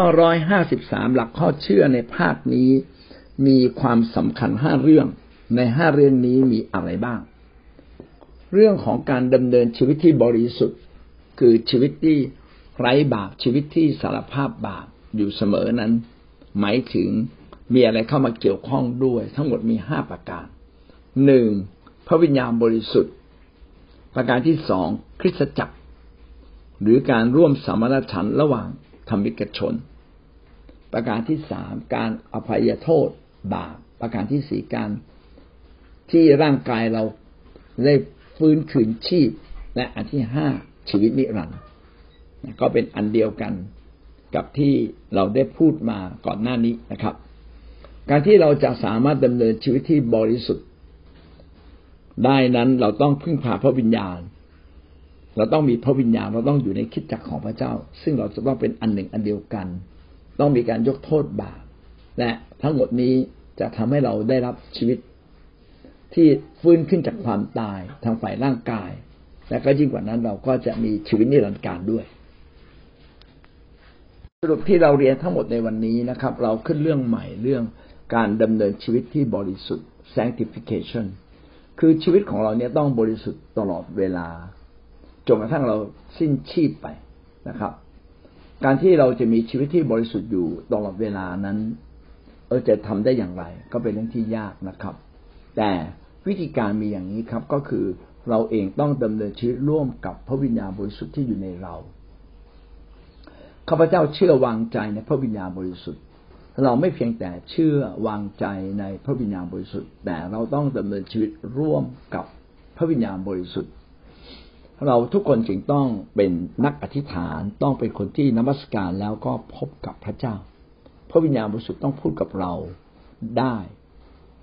ข้อ153หลักข้อเชื่อในภาคนี้มีความสำคัญ5เรื่องใน5เรื่องนี้มีอะไรบ้างเรื่องของการดำเนินชีวิตที่บริสุทธิ์คือชีวิตที่ไร้บาปชีวิตที่สารภาพบาปอยู่เสมอนั้นหมายถึงมีอะไรเข้ามาเกี่ยวข้องด้วยทั้งหมดมี5ประการ 1. พระวิญญาณบริสุทธิ์ประการที่ 2. คริสตจักรหรือการร่วมสมณฉันท์ระหว่างธรรมิกชนประการที่ 3. การอภัยโทษบาปประการที่ 4. การที่ร่างกายเราได้ฟื้นคืนชีพและอันที่ 5. ชีวิตนิรันดร์ก็เป็นอันเดียวกันกับที่เราได้พูดมาก่อนหน้านี้นะครับการที่เราจะสามารถดำเนินชีวิตที่บริสุทธิ์ได้นั้นเราต้องพึ่งพาพระวิญญาณเราต้องมีพระวิญญาณเราต้องอยู่ในคริสตจักรของพระเจ้าซึ่งเราจะต้องเป็นอันหนึ่งอันเดียวกันต้องมีการยกโทษบาปและทั้งหมดนี้จะทำให้เราได้รับชีวิตที่ฟื้นขึ้นจากความตายทางฝ่ายร่างกายและก็ยิ่งกว่านั้นเราก็จะมีชีวิตนิรันดร์กาลด้วยสรุปที่เราเรียนทั้งหมดในวันนี้นะครับเราขึ้นเรื่องใหม่เรื่องการดำเนินชีวิตที่บริสุทธิ์ sanctification คือชีวิตของเราเนี่ยต้องบริสุทธิ์ตลอดเวลาจนกระทั่งเราสิ้นชีพไปนะครับการที่เราจะมีชีวิตที่บริสุทธิ์อยู่ตลอดเวลานั้นจะทำได้อย่างไรก็เป็นเรื่องที่ยากนะครับแต่วิธีการมีอย่างนี้ครับก็คือเราเองต้องดำเนินชีวิตร่วมกับพระวิญญาณบริสุทธิ์ที่อยู่ในเราข้าพเจ้าเชื่อวางใจในพระวิญญาณบริสุทธิ์เราไม่เพียงแต่เชื่อวางใจในพระวิญญาณบริสุทธิ์แต่เราต้องดำเนินชีวิตร่วมกับพระวิญญาณบริสุทธิ์เราทุกคนจึงต้องเป็นนักอธิษฐานต้องเป็นคนที่นมัสการแล้วก็พบกับพระเจ้าพระวิญญาณบริสุทธิ์ต้องพูดกับเราได้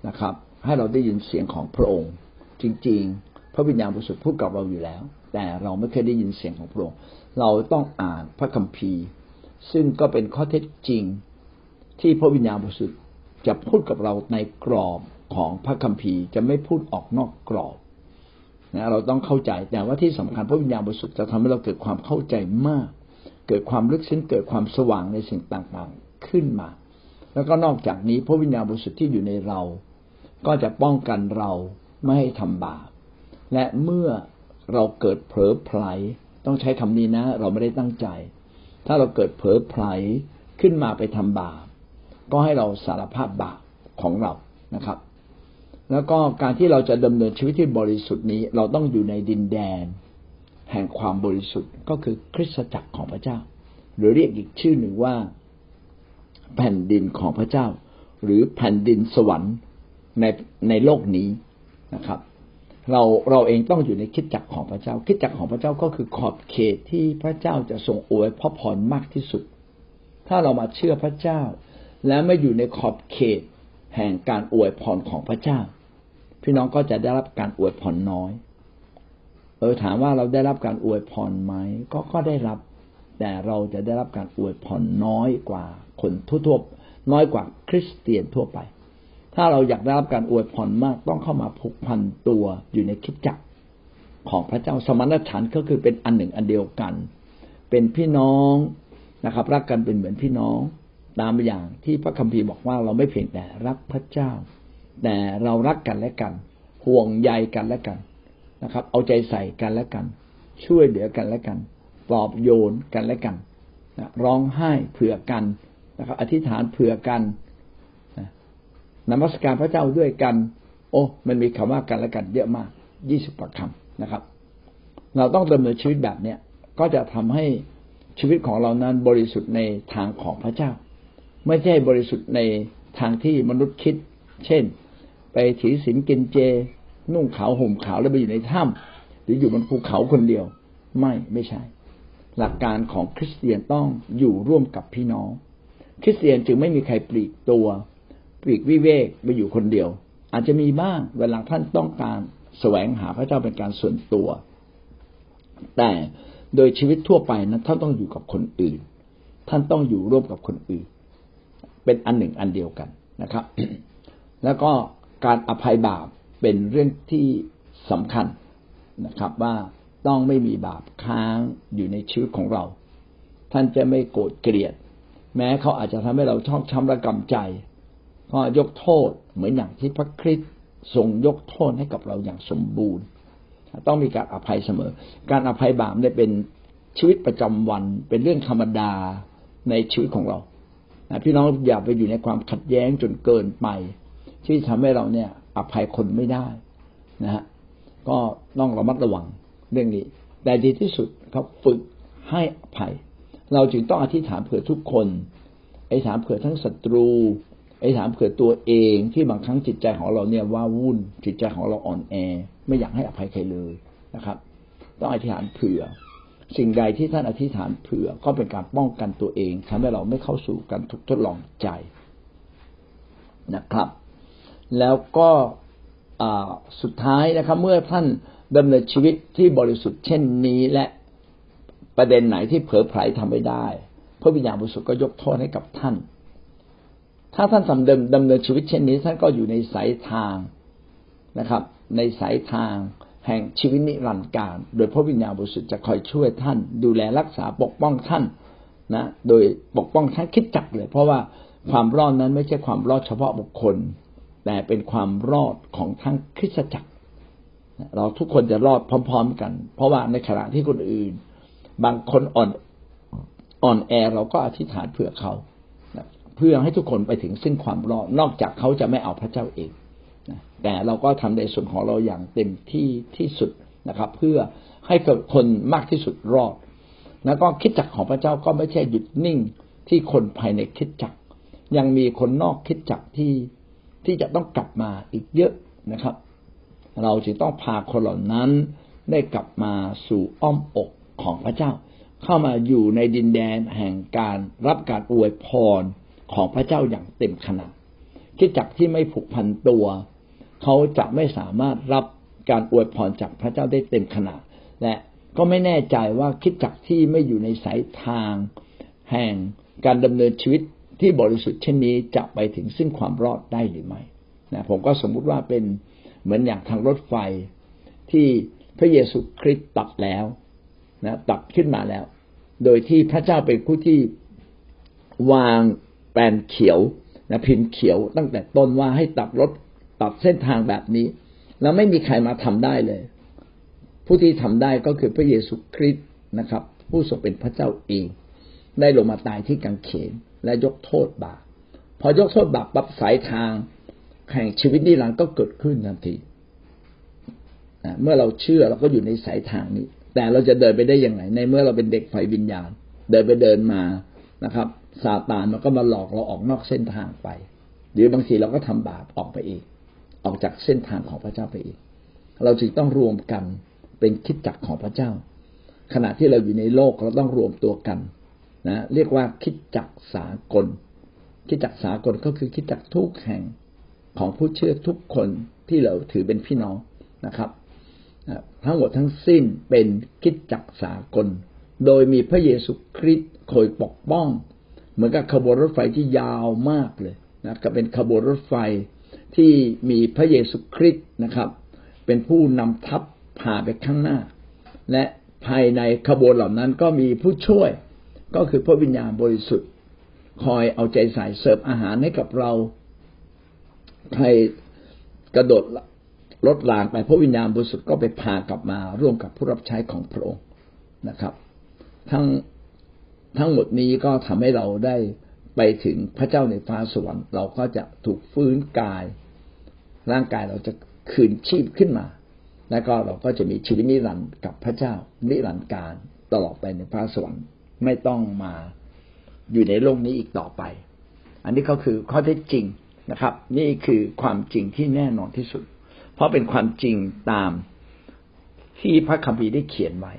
นะครับให้เราได้ยินเสียงของพระองค์จริงๆพระวิญญาณบริสุทธิ์พูดกับเราอยู่แล้วแต่เราไม่เคยได้ยินเสียงของพระองค์เราต้องอ่านพระคัมภีร์ซึ่งก็เป็นข้อเท็จจริงที่พระวิญญาณบริสุทธิ์จะพูดกับเราในกรอบของพระคัมภีร์จะไม่พูดออกนอกกรอบนะเราต้องเข้าใจแต่ว่าที่สำคัญพระวิญญาณบริสุทธิ์จะทำให้เราเกิดความเข้าใจมากเกิดความลึกซึ้งเกิดความสว่างในสิ่งต่างๆขึ้นมาแล้วก็นอกจากนี้พระวิญญาณบริสุทธิ์ที่อยู่ในเราก็จะป้องกันเราไม่ให้ทำบาปและเมื่อเราเกิดเผลอไผลต้องใช้คำนี้นะเราไม่ได้ตั้งใจถ้าเราเกิดเผลอไผลขึ้นมาไปทำบาปก็ให้เราสารภาพบาปของเรานะครับแล้วก็การที่เราจะดำเนินชีวิตที่บริสุทธิ์นี้เราต้องอยู่ในดินแดนแห่งความบริสุทธิ์ก็คือคริสตจักรของพระเจ้าหรือเรียกอีกชื่อหนึ่งว่าแผ่นดินของพระเจ้าหรือแผ่นดินสวรรค์ในโลกนี้นะครับเราเองต้องอยู่ในคริสตจักรของพระเจ้าคริสตจักรของพระเจ้าก็คือขอบเขตที่พระเจ้าจะทรงอวยพระพรมากที่สุดถ้าเรามาเชื่อพระเจ้าและไม่อยู่ในขอบเขตแห่งการอวยพรของพระเจ้าพี่น้องก็จะได้รับการอวยพรน้อยถามว่าเราได้รับการอวยพรไหมก็ได้รับแต่เราจะได้รับการอวยพรน้อยกว่าคนทั่วๆน้อยกว่าคริสเตียนทั่วไปถ้าเราอยากได้รับการอวยพรมากต้องเข้ามาผูกพันตัวอยู่ในคริสตจักรของพระเจ้าสมณฉันท์ก็คือเป็นอันหนึ่งอันเดียวกันเป็นพี่น้องนะครับรักกันเป็นเหมือนพี่น้องตามอย่างที่พระคัมภีร์บอกว่าเราไม่เพียงแต่รักพระเจ้าแต่เรารักกันและกันห่วงใยกันและกันนะครับเอาใจใส่กันและกันช่วยเหลือกันและกันปลอบโยนกันและกันนะร้องไห้เผื่อกันนะครับอธิษฐานเผื่อกันนมัสการพระเจ้าด้วยกันมันมีคำว่ากันและกันเยอะมาก20กว่าคำนะครับเราต้องดำเนินชีวิตแบบนี้ก็จะทำให้ชีวิตของเรานั้นบริสุทธิ์ในทางของพระเจ้าไม่ใช่บริสุทธิ์ในทางที่มนุษย์คิดเช่นไปถือศีลกินเจนุ่งขาวห่มขาวแล้วไปอยู่ในถ้ำหรืออยู่บนภูเขาคนเดียวไม่ใช่หลักการของคริสเตียนต้องอยู่ร่วมกับพี่น้องคริสเตียนจึงไม่มีใครปลีกตัวปลีกวิเวกไปอยู่คนเดียวอาจจะมีบ้างเวลาท่านต้องการแสวงหาพระเจ้าเป็นการส่วนตัวแต่โดยชีวิตทั่วไปนั้นท่านต้องอยู่กับคนอื่นท่านต้องอยู่ร่วมกับคนอื่นเป็นอันหนึ่งอันเดียวกันนะครับ แล้วก็การอภัยบาปเป็นเรื่องที่สำคัญนะครับว่าต้องไม่มีบาปค้างอยู่ในชีวิตของเราท่านจะไม่โกรธเกลียด แม้เขาอาจจะทำให้เราชอกช้ำระกำใจก็ยกโทษเหมือนอย่างที่พระคริสต์ทรงยกโทษให้กับเราอย่างสมบูรณ์ต้องมีการอภัยเสมอการอภัยบาปเนี่ยเป็นชีวิตประจำวันเป็นเรื่องธรรมดาในชีวิตของเราพี่น้องอย่าไปอยู่ในความขัดแย้งจนเกินไปที่ทำให้เราเนี่ยอภัยคนไม่ได้นะฮะก็ต้องระมัดระวังเรื่องนี้แต่ดีที่สุดครับฝึกให้อภัยเราจึงต้องอธิษฐานเผื่อทุกคนอธิษฐานเผื่อทั้งศัตรูอธิษฐานเผื่อตัวเองที่บางครั้งจิตใจของเราเนี่ยว้าวุ่นจิตใจของเราอ่อนแอไม่อยากให้อภัยใครเลยนะครับต้องอธิษฐานเผื่อสิ่งใดที่ท่านอธิษฐานเผื่อก็เป็นการป้องกันตัวเองทำให้เราไม่เข้าสู่การถูกทดลองใจนะครับแล้วก็สุดท้ายนะครับเมื่อท่านดำเนินชีวิตที่บริสุทธิ์เช่นนี้และประเด็นไหนที่เผลอไผลทำไม่ได้พระวิญญาณบริสุทธิ์ก็ยกโทษให้กับท่านถ้าท่านดำเนินชีวิตเช่นนี้ท่านก็อยู่ในสายทางนะครับในสายทางแห่งชีวิตนิรันดร์กาลโดยพระวิญญาณบริสุทธิ์จะคอยช่วยท่านดูแลรักษาปกป้องท่านนะโดยปกป้องท่านคิดจักเลยเพราะว่าความรอดนั้นไม่ใช่ความรอดเฉพาะบุคคลแต่เป็นความรอดของทั้งคริสตจักรเราทุกคนจะรอดพร้อมๆกันเพราะว่าในขณะที่คนอื่นบางคนอ่อนแอเราก็อธิษฐานเผื่อเขาเพื่อให้ทุกคนไปถึงซึ่งความรอดนอกจากเขาจะไม่เอาพระเจ้าเองแต่เราก็ทำในส่วนของเราอย่างเต็มที่ที่สุดนะครับเพื่อให้คนมากที่สุดรอดแล้วก็คริสตจักรของพระเจ้าก็ไม่ใช่หยุดนิ่งที่คนภายในคริสตจักรยังมีคนนอกคริสตจักรที่จะต้องกลับมาอีกเยอะนะครับเราจึงต้องพาคนเหล่านั้นได้กลับมาสู่อ้อมอกของพระเจ้าเข้ามาอยู่ในดินแดนแห่งการรับการอวยพรของพระเจ้าอย่างเต็มขนาดคริสตจักรที่ไม่ผูกพันตัวเขาจะไม่สามารถรับการอวยพรจากพระเจ้าได้เต็มขนาดและก็ไม่แน่ใจว่าคริสตจักรที่ไม่อยู่ในสายทางแห่งการดำเนินชีวิตที่บริสุทธิ์เช่นนี้จะไปถึงซึ่งความรอดได้หรือไม่นะผมก็สมมุติว่าเป็นเหมือนอย่างทางรถไฟที่พระเยซูคริสต์ตัดแล้วนะตัดขึ้นมาแล้วโดยที่พระเจ้าเป็นผู้ที่วางแปลนเขียวนะพิมพ์เขียวตั้งแต่ต้นว่าให้ตัดเส้นทางแบบนี้แล้วไม่มีใครมาทำได้เลยผู้ที่ทำได้ก็คือพระเยซูคริสต์นะครับผู้ทรงเป็นพระเจ้าเองได้ลงมาตายที่กางเขนและยกโทษบาปพอยกโทษบาปปั๊บสายทางแห่งชีวิตนิรันดร์ก็เกิดขึ้นทันทีเมื่อเราเชื่อเราก็อยู่ในสายทางนี้แต่เราจะเดินไปได้อย่างไรในเมื่อเราเป็นเด็กฝ่ายวิญญาณเดินมานะครับซาตานมันก็มาหลอกเราออกนอกเส้นทางไปหรือบางทีเราก็ทำบาปออกไปเองออกจากเส้นทางของพระเจ้าไปเองเราจึงต้องรวมกันเป็นคริสตจักรของพระเจ้าขณะที่เราอยู่ในโลกเราต้องรวมตัวกันนะเรียกว่าคริสตจักรสากลคริสตจักรสากลก็คือคริสตจักรทุกแห่งของผู้เชื่อทุกคนที่เราถือเป็นพี่น้องนะครับทั้งหมดทั้งสิ้นเป็นคริสตจักรสากลโดยมีพระเยซูคริสต์คอยปกป้องเหมือนกับขบวนรถไฟที่ยาวมากเลยนะก็เป็นขบวนรถไฟที่มีพระเยซูคริสต์นะครับเป็นผู้นำทัพพาไปข้างหน้าและภายในขบวนเหล่านั้นก็มีผู้ช่วยก็คือพระวิญญาณบริสุทธิ์คอยเอาใจใส่เสิร์ฟอาหารให้กับเราใครกระโดดรถรางไปพระวิญญาณบริสุทธิ์ก็ไปพากลับมาร่วมกับผู้รับใช้ของพระองค์นะครับทั้งหมดนี้ก็ทำให้เราได้ไปถึงพระเจ้าในฟ้าสวรรค์เราก็จะถูกฟื้นกายร่างกายเราจะคืนชีพขึ้นมาและก็เราก็จะมีชีวิตนิรันดร์กับพระเจ้านิรันดร์กาลตลอดไปในฟ้าสวรรค์ไม่ต้องมาอยู่ในโลกนี้อีกต่อไปอันนี้ก็คือข้อเท็จจริงนะครับนี่คือความจริงที่แน่นอนที่สุดเพราะเป็นความจริงตามที่พระคัมภีร์ได้เขียนไว้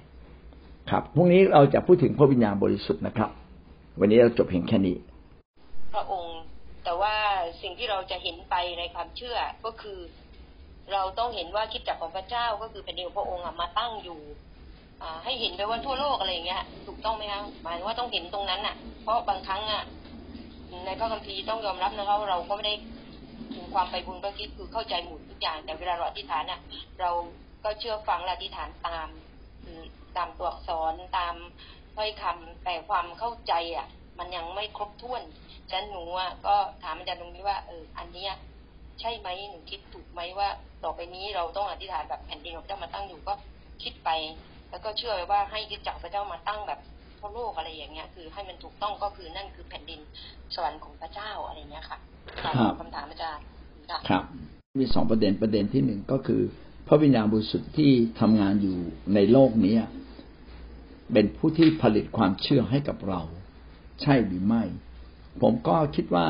ครับพรุ่งนี้เราจะพูดถึงพระวิญญาณบริสุทธิ์นะครับวันนี้เราจบเพียงแค่นี้พระองค์แต่ว่าสิ่งที่เราจะเห็นไปในความเชื่อก็คือเราต้องเห็นว่าคริสตจักรของพระเจ้าก็คือเป็นเดียวพระองค์มาตั้งอยู่ให้เห็นไปว่าทั่วโลกอะไรอย่างเงี้ยถูกต้องไหมคะหมายว่าต้องเห็นตรงนั้นอ่ะเพราะบางครั้งอ่ะในพระคัมภีร์ต้องยอมรับนะคะเราก็ไม่ได้ถึงความไปบุญก็คิดคือเข้าใจหมดทุกอย่างแต่เวลาเราอธิษฐานอ่ะเราก็เชื่อฟังและอธิษฐานตามตัวอักษรตามถ้อยคำแต่ความเข้าใจอ่ะ มันยังไม่ครบถ้วนฉะนั้นหนูก็ถามอาจารย์ตรงนี้ว่าอันนี้ใช่ไหมหนูคิดถูกไหมว่าต่อไปนี้เราต้องอธิษฐานแบบแผ่นดินของพระเจ้ามาตั้งอยู่ก็คิดไปแล้วก็เชื่อไปว่าให้ยึดจักรพระเจ้ามาตั้งแบบทั่วโลกอะไรอย่างเงี้ยคือให้มันถูกต้องก็คือนั่นคือแผ่นดินสวรรค์ของพระเจ้าอะไรเงี้ยค่ะคำถามอาจารย์ครับมีสองประเด็นที่หนึ่งก็คือพระวิญญาณบริสุทธิ์ที่ทำงานอยู่ในโลกนี้เป็นผู้ที่ผลิตความเชื่อให้กับเราใช่หรือไม่ผมก็คิดว่า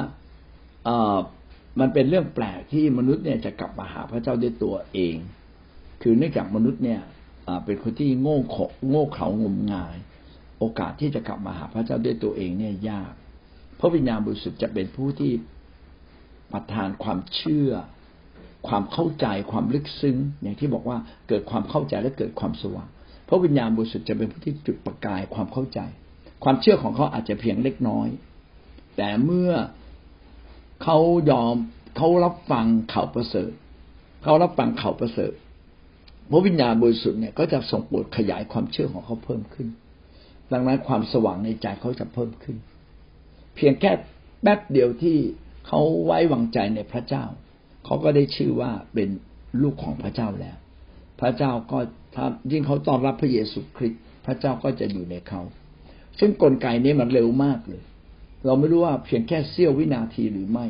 มันเป็นเรื่องแปลกที่มนุษย์เนี่ยจะกลับมาหาพระเจ้าด้วยตัวเองคือเนื่องจากมนุษย์เนี่ยเป็นคนที่โง่เขลางมงายโอกาสที่จะกลับมาหาพระเจ้าด้วยตัวเองเนี่ยยากพระวิญญาณบริสุทธิ์จะเป็นผู้ที่ประทานความเชื่อความเข้าใจความลึกซึ้งอย่างที่บอกว่าเกิดความเข้าใจและเกิดความสว่างพระวิญญาณบริสุทธิ์จะเป็นผู้ที่จุดประกายความเข้าใจความเชื่อของเขาอาจจะเพียงเล็กน้อยแต่เมื่อเขายอมเขารับฟังข่าวประเสริฐพระวิญญาณบริสุทธิ์เนี่ยก็จะส่งโปรดขยายความเชื่อของเขาเพิ่มขึ้นดังนั้นความสว่างในใจเขาจะเพิ่มขึ้นเพียงแค่แป๊บเดียวที่เขาไว้วางใจในพระเจ้าเขาก็ได้ชื่อว่าเป็นลูกของพระเจ้าแล้วพระเจ้าก็ถ้ายิ่งเขาต้อนรับพระเยซูคริสต์พระเจ้าก็จะอยู่ในเขาซึ่งกลไกนี้มันเร็วมากเลยเราไม่รู้ว่าเพียงแค่เสี้ยววินาทีหรือไม่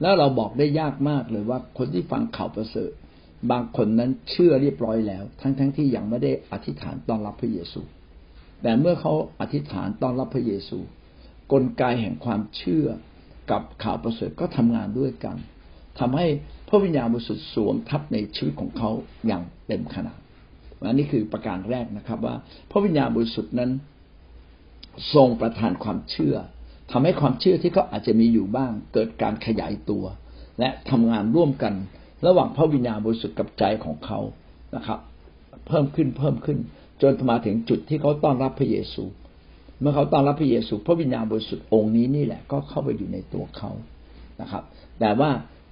แล้วเราบอกได้ยากมากเลยว่าคนที่ฟังข่าวประเสริฐบางคนนั้นเชื่อเรียบร้อยแล้วทั้งที่ยังไม่ได้อธิษฐานต้อนรับพระเยซูแต่เมื่อเขาอธิษฐานต้อนรับพระเยซูกลไกแห่งความเชื่อกับข่าวประเสริฐก็ทำงานด้วยกันทำให้พระวิญญาณบริสุทธิ์สวมทับในชีวิตของเขาอย่างเต็มขนาดอันนี้คือประการแรกนะครับว่าพระวิญญาณบริสุทธิ์นั้นทรงประทานความเชื่อทำให้ความเชื่อที่เขาอาจจะมีอยู่บ้างเกิดการขยายตัวและทำงานร่วมกันระหว่างพระวิญญาณบริสุทธิ์กับใจของเขานะครับเพิ่มขึ้นจนมาถึงจุดที่เขาต้อนรับพระเยซูเมื่อเขาต้อนรับพระเยซูพระวิญญาณบริสุทธิ์องค์นี้นี่แหละก็เข้าไปอยู่ในตัวเขานะครับแต่ว่า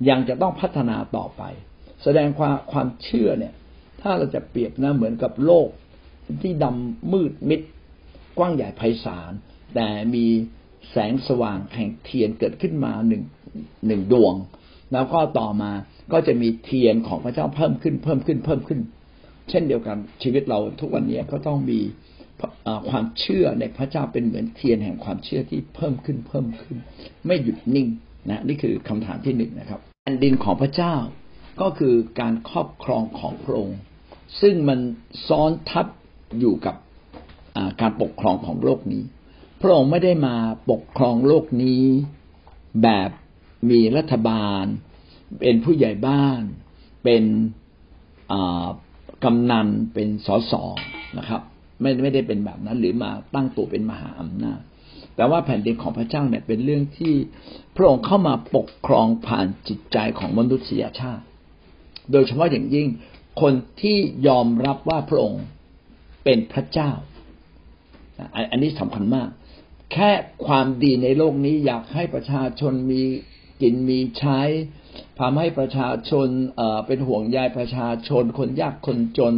ยังจะต้องพัฒนาต่อไปแสดงความเชื่อเนี่ยถ้าเราจะเปรียบนะเหมือนกับโลกที่ดำมืดมิดกว้างใหญ่ไพศาลแต่มีแสงสว่างแห่งเทียนเกิดขึ้นมาหนึ่งดวงแล้วก็ต่อมาก็จะมีเทียนของพระเจ้าเพิ่มขึ้นเช่นเดียวกันชีวิตเราทุกวันนี้ก็ต้องมีความเชื่อในพระเจ้าเป็นเหมือนเทียนแห่งความเชื่อที่เพิ่มขึ้นไม่หยุดนิ่งนะนี่คือคำถามที่หนึ่งนะครับแผ่นดินของพระเจ้าก็คือการครอบครองของพระองค์ซึ่งมันซ้อนทับอยู่กับการปกครองของโลกนี้พระองค์ไม่ได้มาปกครองโลกนี้แบบมีรัฐบาลเป็นผู้ใหญ่บ้านเป็นกำนันเป็นสสนะครับไม่ได้เป็นแบบนั้นหรือมาตั้งตัวเป็นมหาอำนาจแต่ว่าแผ่นดินของพระเจ้าเนี่ยเป็นเรื่องที่พระองค์เข้ามาปกครองผ่านจิตใจของมนุษยชาติโดยเฉพาะอย่างยิ่งคนที่ยอมรับว่าพระองค์เป็นพระเจ้าอันนี้สำคัญมากแค่ความดีในโลกนี้อยากให้ประชาชนมีกินมีใช้ทำให้ประชาชนเป็นห่วงใยประชาชนคนยากคนจน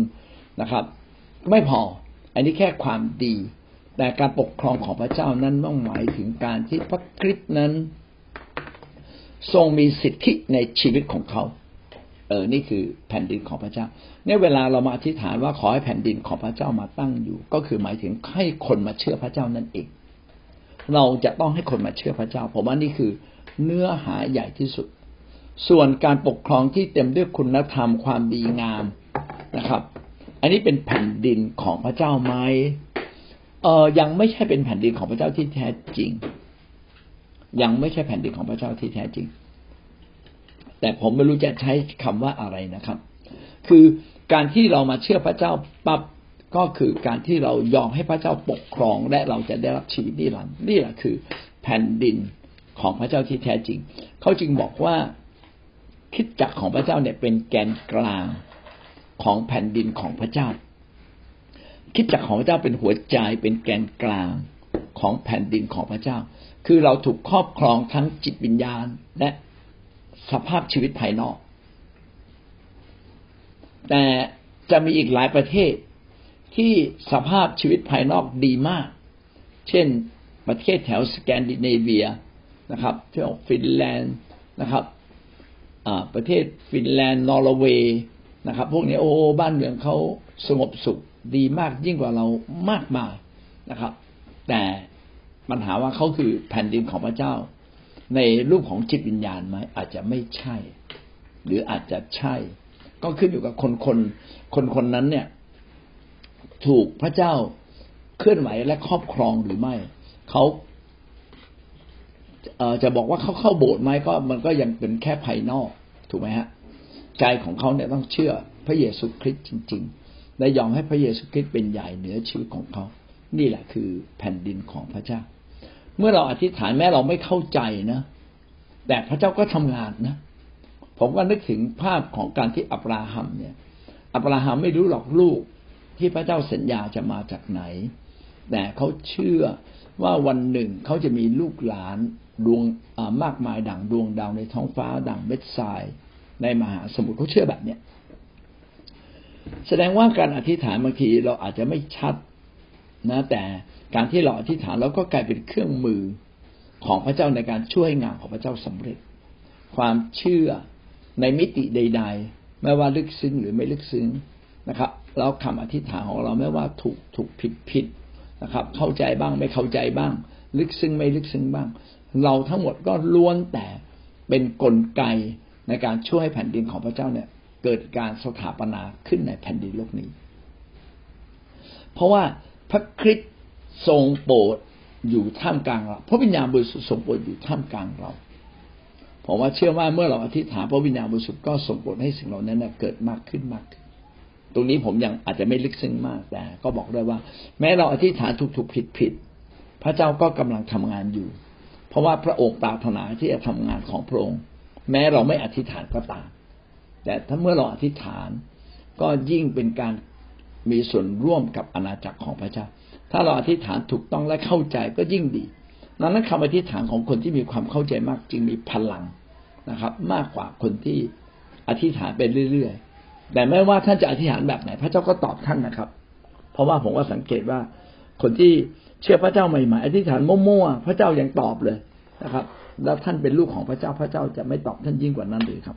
นะครับไม่พออันนี้แค่ความดีแต่การปกครองของพระเจ้านั้นต้องหมายถึงการที่พระคริสต์นั้นทรงมีสิทธิในชีวิตของเขานี่คือแผ่นดินของพระเจ้าเนี่ยเวลาเรามาอธิษฐานว่าขอให้แผ่นดินของพระเจ้ามาตั้งอยู่ก็คือหมายถึงให้คนมาเชื่อพระเจ้านั่นเองเราจะต้องให้คนมาเชื่อพระเจ้าผมว่านี่คือเนื้อหาใหญ่ที่สุดส่วนการปกครองที่เต็มด้วยคุณธรรมความดีงามนะครับอันนี้เป็นแผ่นดินของพระเจ้าไหมยังไม่ใช่เป็นแผ่นดินของพระเจ้าที่แท้จริงยังไม่ใช่แผ่นดินของพระเจ้าที่แท้จริงแต่ผมไม่รู้จะใช้คำว่าอะไรนะครับคือการที่เรามาเชื่อพระเจ้าปั๊บก็คือการที่เรายอมให้พระเจ้าปกครองและเราจะได้รับชีวิตนิรันดร์นี่แหละคือแผ่นดินของพระเจ้าที่แท้จริงเขาจึงบอกว่าคริสตจักรของพระเจ้าเนี่ยเป็นแกนกลางของแผ่นดินของพระเจ้าคริสตจักรของพระเจ้าเป็นหัวใจเป็นแกนกลางของแผ่นดินของพระเจ้าคือเราถูกครอบครองทั้งจิตวิญญาณและสภาพชีวิตภายนอกแต่จะมีอีกหลายประเทศที่สภาพชีวิตภายนอกดีมากเช่น ประเทศแถวสแกนดิเนเวียนะครับเที่ยวฟินแลนด์นะครับประเทศฟินแลนด์นอร์เวย์นะครับพวกนี้โอ้บ้านเมืองเขาสงบสุขดีมากยิ่งกว่าเรามากมายนะครับแต่ปัญหาว่าเขาคือแผ่นดินของพระเจ้าในรูปของจิตวิญญาณไหมอาจจะไม่ใช่หรืออาจจะใช่ก็ขึ้นอยู่กับคนนั้นเนี่ยถูกพระเจ้าเคลื่อนไหวและครอบครองหรือไม่เขาจะบอกว่าเขาเข้าโบสถ์ไหมก็มันก็ยังเป็นแค่ภายนอกถูกไหมฮะใจของเขาเนี่ยต้องเชื่อพระเยซูคริสต์จริงๆและยอมให้พระเยซูคริสต์เป็นใหญ่เหนือชีวิตของเขานี่แหละคือแผ่นดินของพระเจ้าเมื่อเราอธิษฐานแม้เราไม่เข้าใจนะแต่พระเจ้าก็ทำงานนะผมก็นึกถึงภาพของการที่อับราฮัมเนี่ยอับราฮัมไม่รู้หรอกลูกที่พระเจ้าสัญญาจะมาจากไหนแต่เขาเชื่อว่าวันหนึ่งเขาจะมีลูกหลานดวงมากมายดั่งดวงดาวในท้องฟ้าดั่งเม็ดทรายในมหาสมุทรเขาเชื่อแบบเนี้ยแสดงว่าการอธิษฐานบางทีเราอาจจะไม่ชัดนะแต่การที่เราอธิษฐานเราก็กลายเป็นเครื่องมือของพระเจ้าในการช่วยงานของพระเจ้าสำเร็จความเชื่อในมิติใดๆไม่ว่าลึกซึ้งหรือไม่ลึกซึ้งนะครับแล้วคำอธิษฐานของเราไม่ว่าถูกผิดนะครับเข้าใจบ้างไม่เข้าใจบ้างลึกซึ้งไม่ลึกซึ้งบ้างเราทั้งหมดก็ล้วนแต่เป็นกลไกในการช่วยให้แผ่นดินของพระเจ้าเนี่ยเกิดการสถาปนาขึ้นในแผ่นดินโลกนี้เพราะว่าพระคริสต์ทรงโปรดอยู่ท่ามกลางเราพระวิญญาณบริสุทธิ์ทรงโปรดอยู่ท่ามกลางเราผมว่าเชื่อว่าเมื่อเราอธิษฐานพระวิญญาณบริสุทธิ์ก็ทรงโปรดให้สิ่งเหล่านั้นเกิดมากขึ้นตรงนี้ผมยังอาจจะไม่ลึกซึ้งมากแต่ก็บอกได้ว่าแม้เราอธิษฐานถูกผิดพระเจ้าก็กำลังทำงานอยู่เพราะว่าพระองค์ปรารถนาที่จะทำงานของพระองค์แม้เราไม่อธิษฐานก็ตามแต่ถ้าเมื่อเราอธิษฐานก็ยิ่งเป็นการมีส่วนร่วมกับอาณาจักรของพระเจ้าถ้าเราอธิษฐานถูกต้องและเข้าใจก็ยิ่งดีนั้นคำอธิษฐานของคนที่มีความเข้าใจมากจึงมีพลังนะครับมากกว่าคนที่อธิษฐานไปเรื่อยๆแต่ไม่ว่าท่านจะอธิษฐานแบบไหนพระเจ้าก็ตอบท่านนะครับเพราะว่าผมก็สังเกตว่าคนที่เชื่อพระเจ้าใหม่ๆอธิษฐานมั่วๆพระเจ้ายังตอบเลยนะครับแล้วท่านเป็นลูกของพระเจ้าพระเจ้าจะไม่ตอบท่านยิ่งกว่านั้นหรือครับ